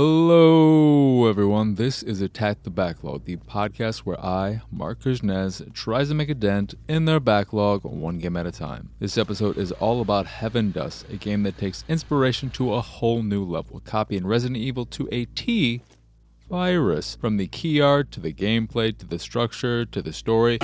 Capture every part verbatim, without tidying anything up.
Hello, everyone. This is Attack the Backlog, the podcast where I, Mark Kirshnez, tries to make a dent in their backlog one game at a time. This episode is all about Heaven Dust, a game that takes inspiration to a whole new level, copying Resident Evil to a T-Virus. From the key art, to the gameplay, to the structure, to the story.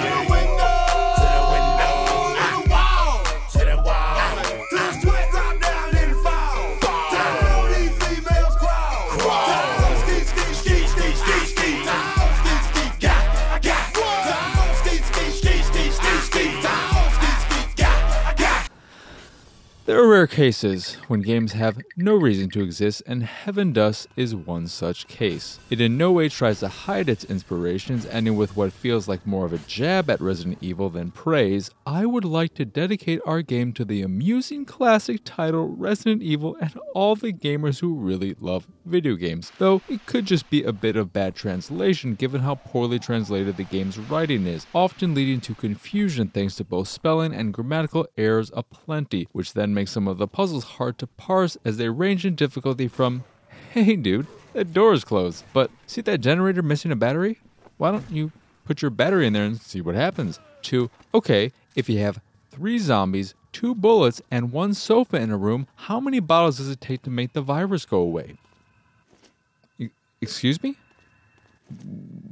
There are rare cases when games have no reason to exist, and Heaven Dust is one such case. It in no way tries to hide its inspirations, ending with what feels like more of a jab at Resident Evil than praise. I would like to dedicate our game to the amusing classic title Resident Evil and all the gamers who really love video games, though it could just be a bit of bad translation given how poorly translated the game's writing is, often leading to confusion thanks to both spelling and grammatical errors aplenty, which then make some of the puzzles hard to parse as they range in difficulty from, hey dude, that door is closed, but see that generator missing a battery? Why don't you put your battery in there and see what happens? To, okay, if you have three zombies, two bullets, and one sofa in a room, how many bottles does it take to make the virus go away? E- excuse me?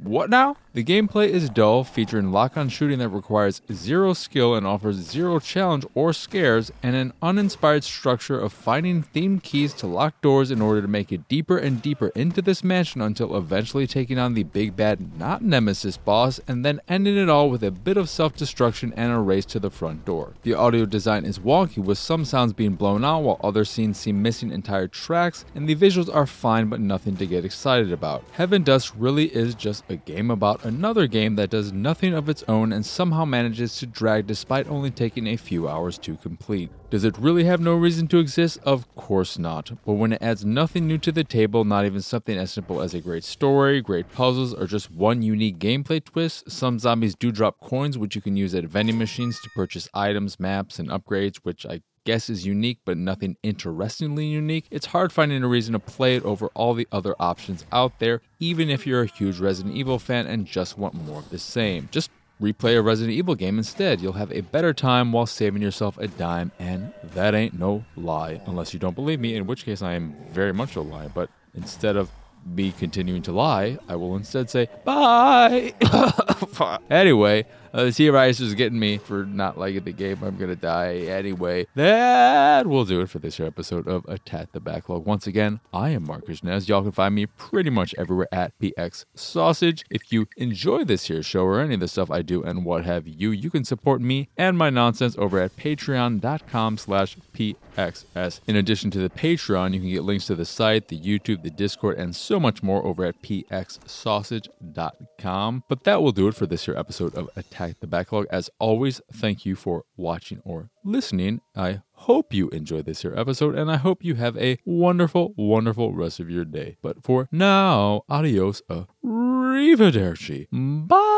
What now? The gameplay is dull, featuring lock-on shooting that requires zero skill and offers zero challenge or scares, and an uninspired structure of finding themed keys to lock doors in order to make it deeper and deeper into this mansion until eventually taking on the big bad not-nemesis boss, and then ending it all with a bit of self-destruction and a race to the front door. The audio design is wonky, with some sounds being blown out while other scenes seem missing entire tracks, and the visuals are fine but nothing to get excited about. Heaven Dust really is just a game about another game that does nothing of its own and somehow manages to drag despite only taking a few hours to complete. Does it really have no reason to exist? Of course not. But when it adds nothing new to the table, not even something as simple as a great story, great puzzles, or just one unique gameplay twist, some zombies do drop coins which you can use at vending machines to purchase items, maps, and upgrades, which I guess is unique but nothing interestingly unique. It's hard finding a reason to play it over all the other options out there, even if you're a huge Resident Evil fan and just want more of the same. Just replay a Resident Evil game instead. You'll have a better time while saving yourself a dime, and that ain't no lie, unless you don't believe me, in which case I am very much a lie. But instead of me continuing to lie, I will instead say bye. Anyway, uh, the T-Virus is getting me for not liking the game. I'm gonna die anyway. That will do it for this episode of Attack the Backlog. Once again, I am Marcus Nez. Y'all can find me pretty much everywhere at P X Sausage. If you enjoy this here show or any of the stuff I do and what have you, you can support me and my nonsense over at patreon dot com slash P X S. In addition to the Patreon, you can get links to the site, the YouTube, the Discord, and so much more over at P X sausage dot com. But that will do it for this here episode of Attack the Backlog. As always, thank you for watching or listening. I hope you enjoyed this here episode, and I hope you have a wonderful, wonderful rest of your day. But for now, adios, arrivederci. Bye!